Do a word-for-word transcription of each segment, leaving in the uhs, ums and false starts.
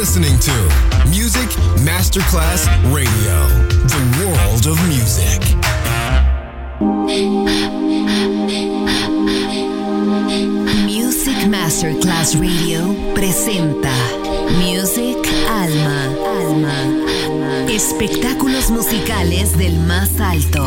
listening to Music Masterclass Radio, the world of music. Music Masterclass Radio presenta Music Alma. Alma. Espectáculos musicales del más alto.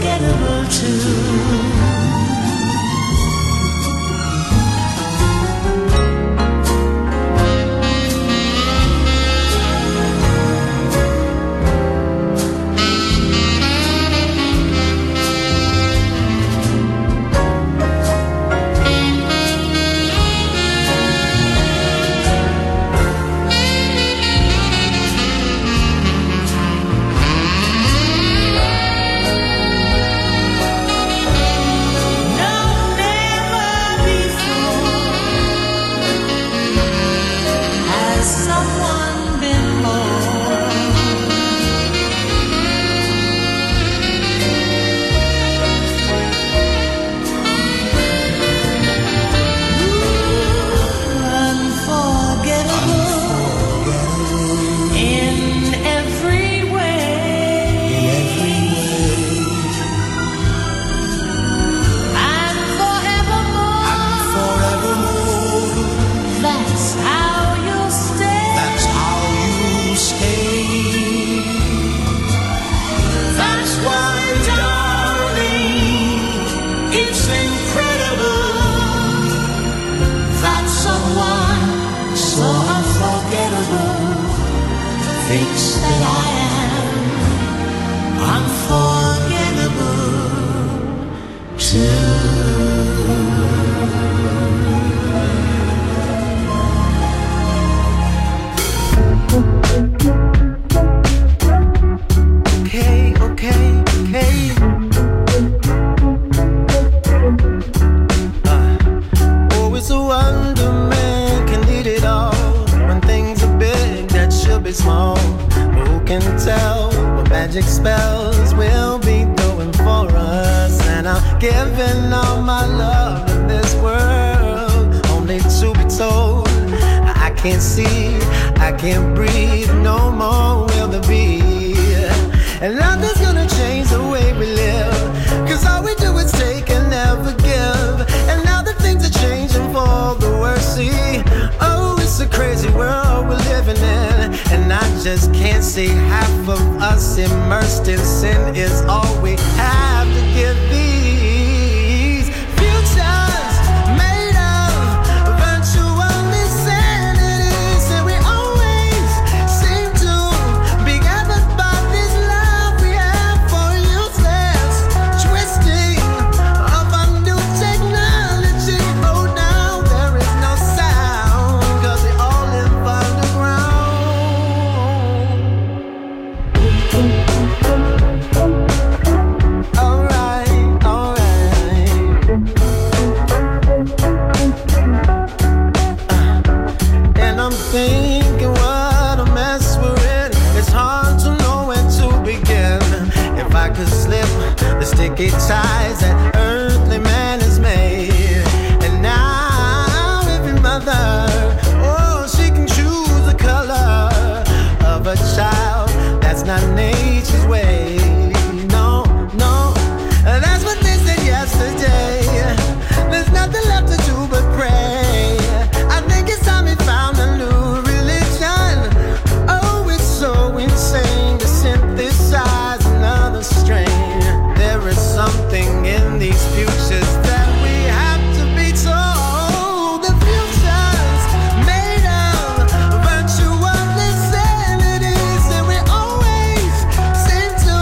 Made of virtue, only sanity, and we always thinking what a mess we're in. It's hard to know where to begin. If I could slip the sticky ties that earthly man has made. And now every mother, oh, she can choose the color of a child. That's not nature's way. No, no, that's what they said yesterday. There's nothing left to do but pray. Something in these futures that we have to be told. The future's made of virtual insanities, and we always seem to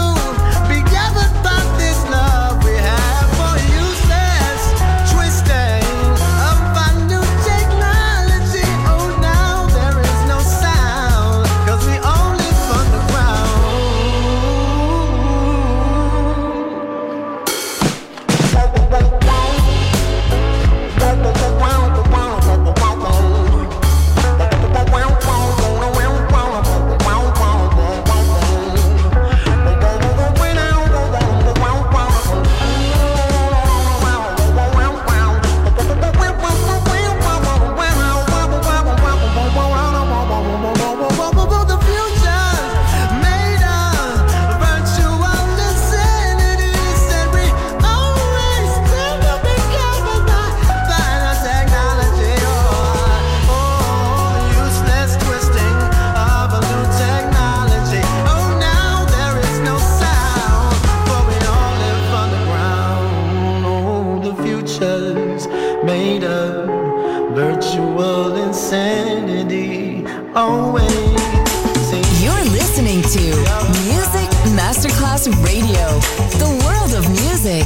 be gathered by this love we have for useless twisting of our new technology. Oh, now there is no sound, cause we all live on the ground. Music Masterclass Radio, the world of music.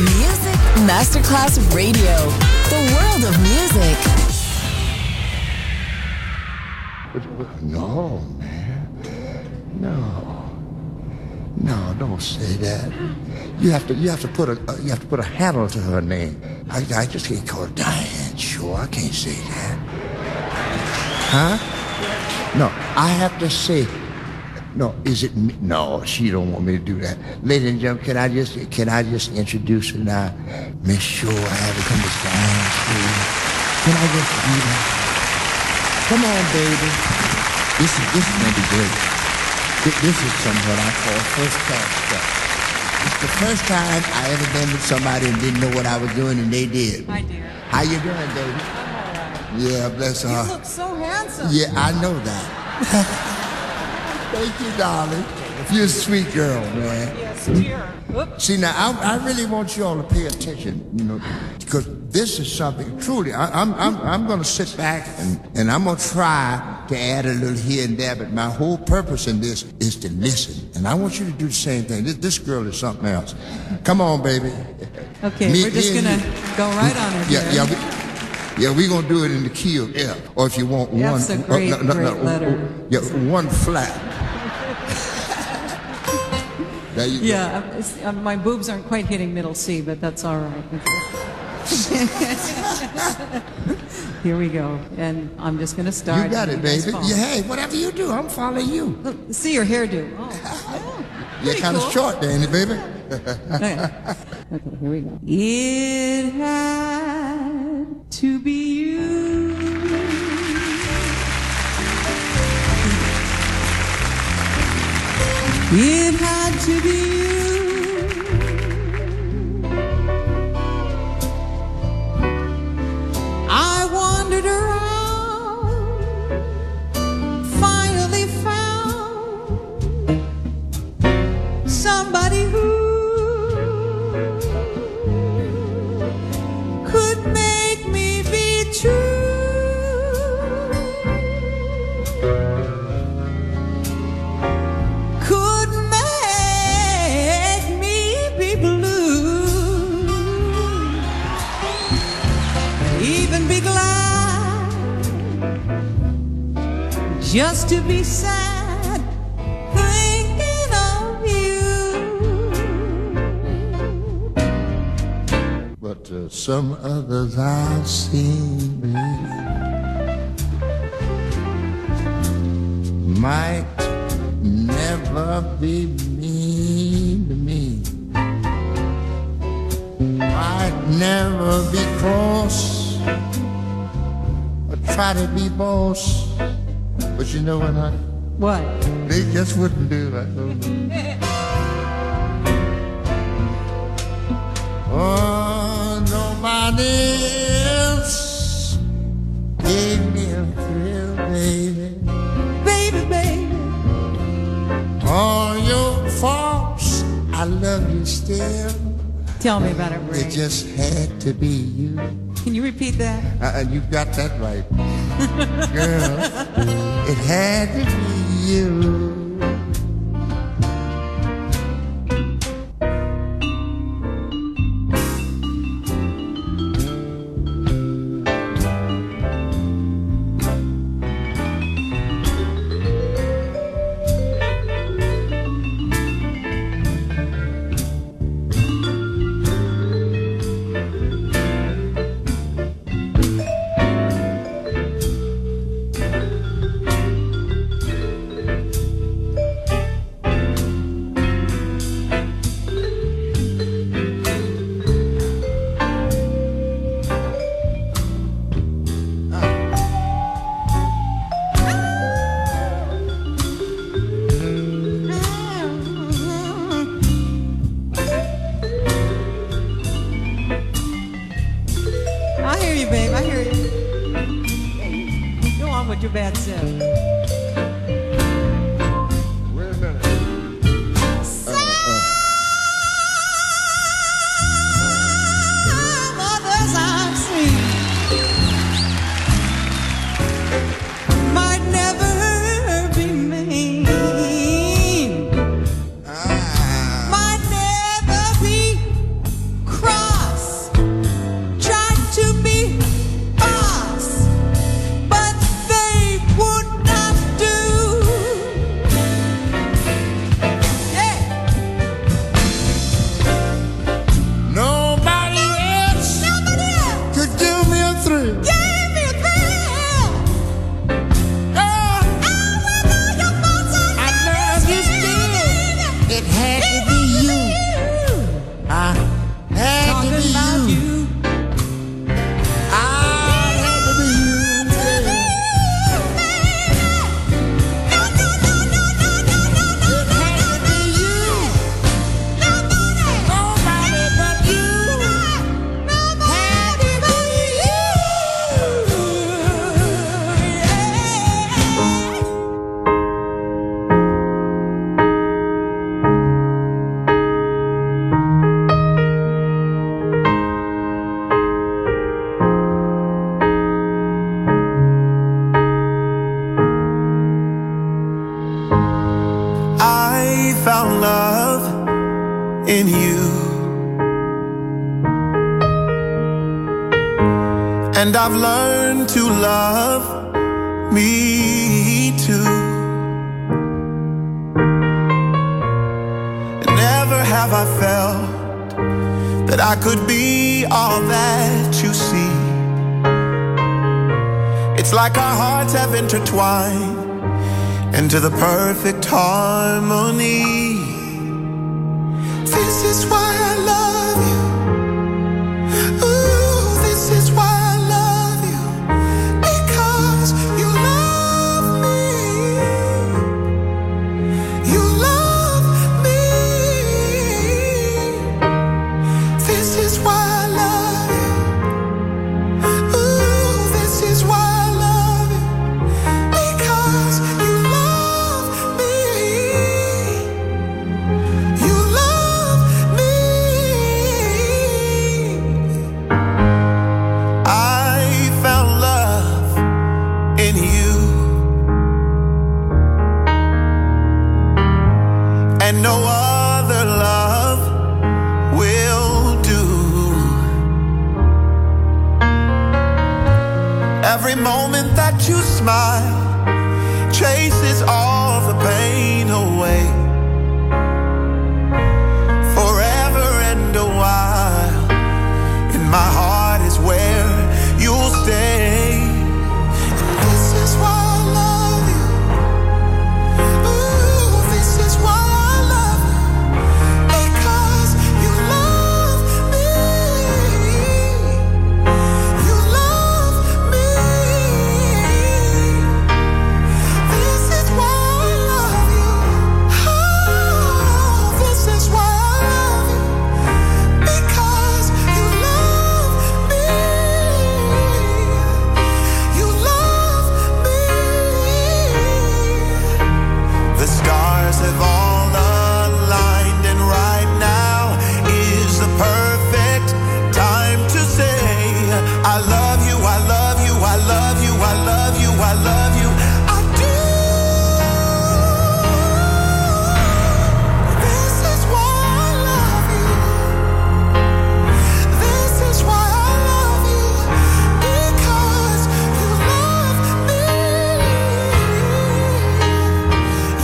Music Masterclass Radio, the world of music. No, man, no, no, don't say that. You have to, you have to put a, you have to put a handle to her name. I, I just can't call her Diane. Sure, I can't say that. Huh? No, I have to say. No, is it me? No, she don't want me to do that. Ladies and gentlemen, can I just can I just introduce her now? Miss Shore, I have to come to Diane Street. Can I just do that? Come on, baby. This is this is gonna be great. This is something what I call first class stuff. It's the first time I ever been with somebody and didn't know what I was doing, and they did. Hi, dear. How you doing, baby? I'm all right. Yeah, bless her. You look so handsome. Yeah, I know that. Thank you, darling. You're a sweet girl, man. Yes, dear. Oops. See, now, I, I really want you all to pay attention, you know, because this is something truly. I, I'm I'm I'm going to sit back and, and I'm going to try to add a little here and there, but my whole purpose in this is to listen. And I want you to do the same thing. This, this girl is something else. Come on, baby. Okay, me, we're just going to go right on it. Yeah, yeah, we, yeah. We're going to do it in the key of F, or if you want one, that's a great, uh, no, no, great no, letter. Yeah, one flat. There you yeah, go. It's, uh, my boobs aren't quite hitting middle C, but that's all right. Here we go, and I'm just going to start. You got it, baby. Yeah, hey, whatever you do, I'm following you. Look, see your hairdo. Oh, oh, you're kind of cool. Short, Danny, baby. Okay. Okay, here we go. It had to be you. It had to be you. I wandered around, finally found somebody who could make me be true. Just to be sad, thinking of you. But uh, some others I've seen might never be mean to me, might never be cross or try to be boss. But you know what, honey? What? They just wouldn't do it. I don't know. Oh, nobody else gave me a thrill, baby. Baby, baby. All your faults, I love you still. Tell me about it, Ray. It just had to be you. Can you repeat that? Uh, you got that right. Girl, it had to be you. What? and I've learned to love me too. Never have I felt that I could be all that you see. It's like our hearts have intertwined into the perfect harmony. This is why I love you. Ooh, this is why I love you, because you love me. You love me. This is why I love you. Ooh, this is why I love you, because you love me. You love me. I found love in you, and no other love will do. Every moment that you smile chases all the pain away. Forever and a while, in my heart is where you'll stay. And this is why I love you. Ooh, this is why I love you, because you love me. You love me. This is why I love you. Oh, this is why I love you, because you love me. You love me. The stars have all aligned, and right now is the perfect time to say, I love you, I love you, I love you, I love you, I love you. I do. This is why I love you. This is why I love you, because you love me.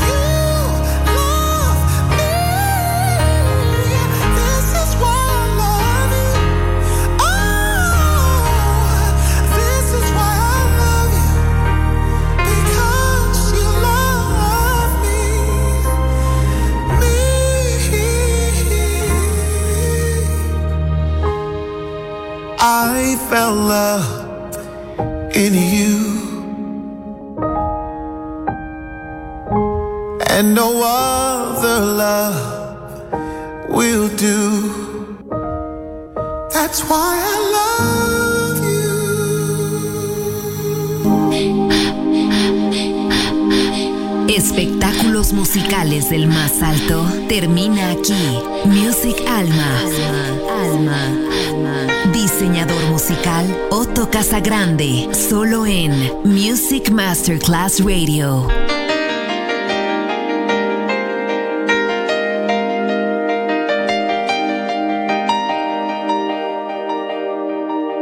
You love me. This is why I love you. Oh, this is why I love you, because you love me. Me. I found love in you, and no other love will do. That's why I love you. Espectáculos musicales del más alto termina aquí. Music Alma. Alma, Alma. Diseñador musical Otto Casagrande, solo en Music Masterclass Radio.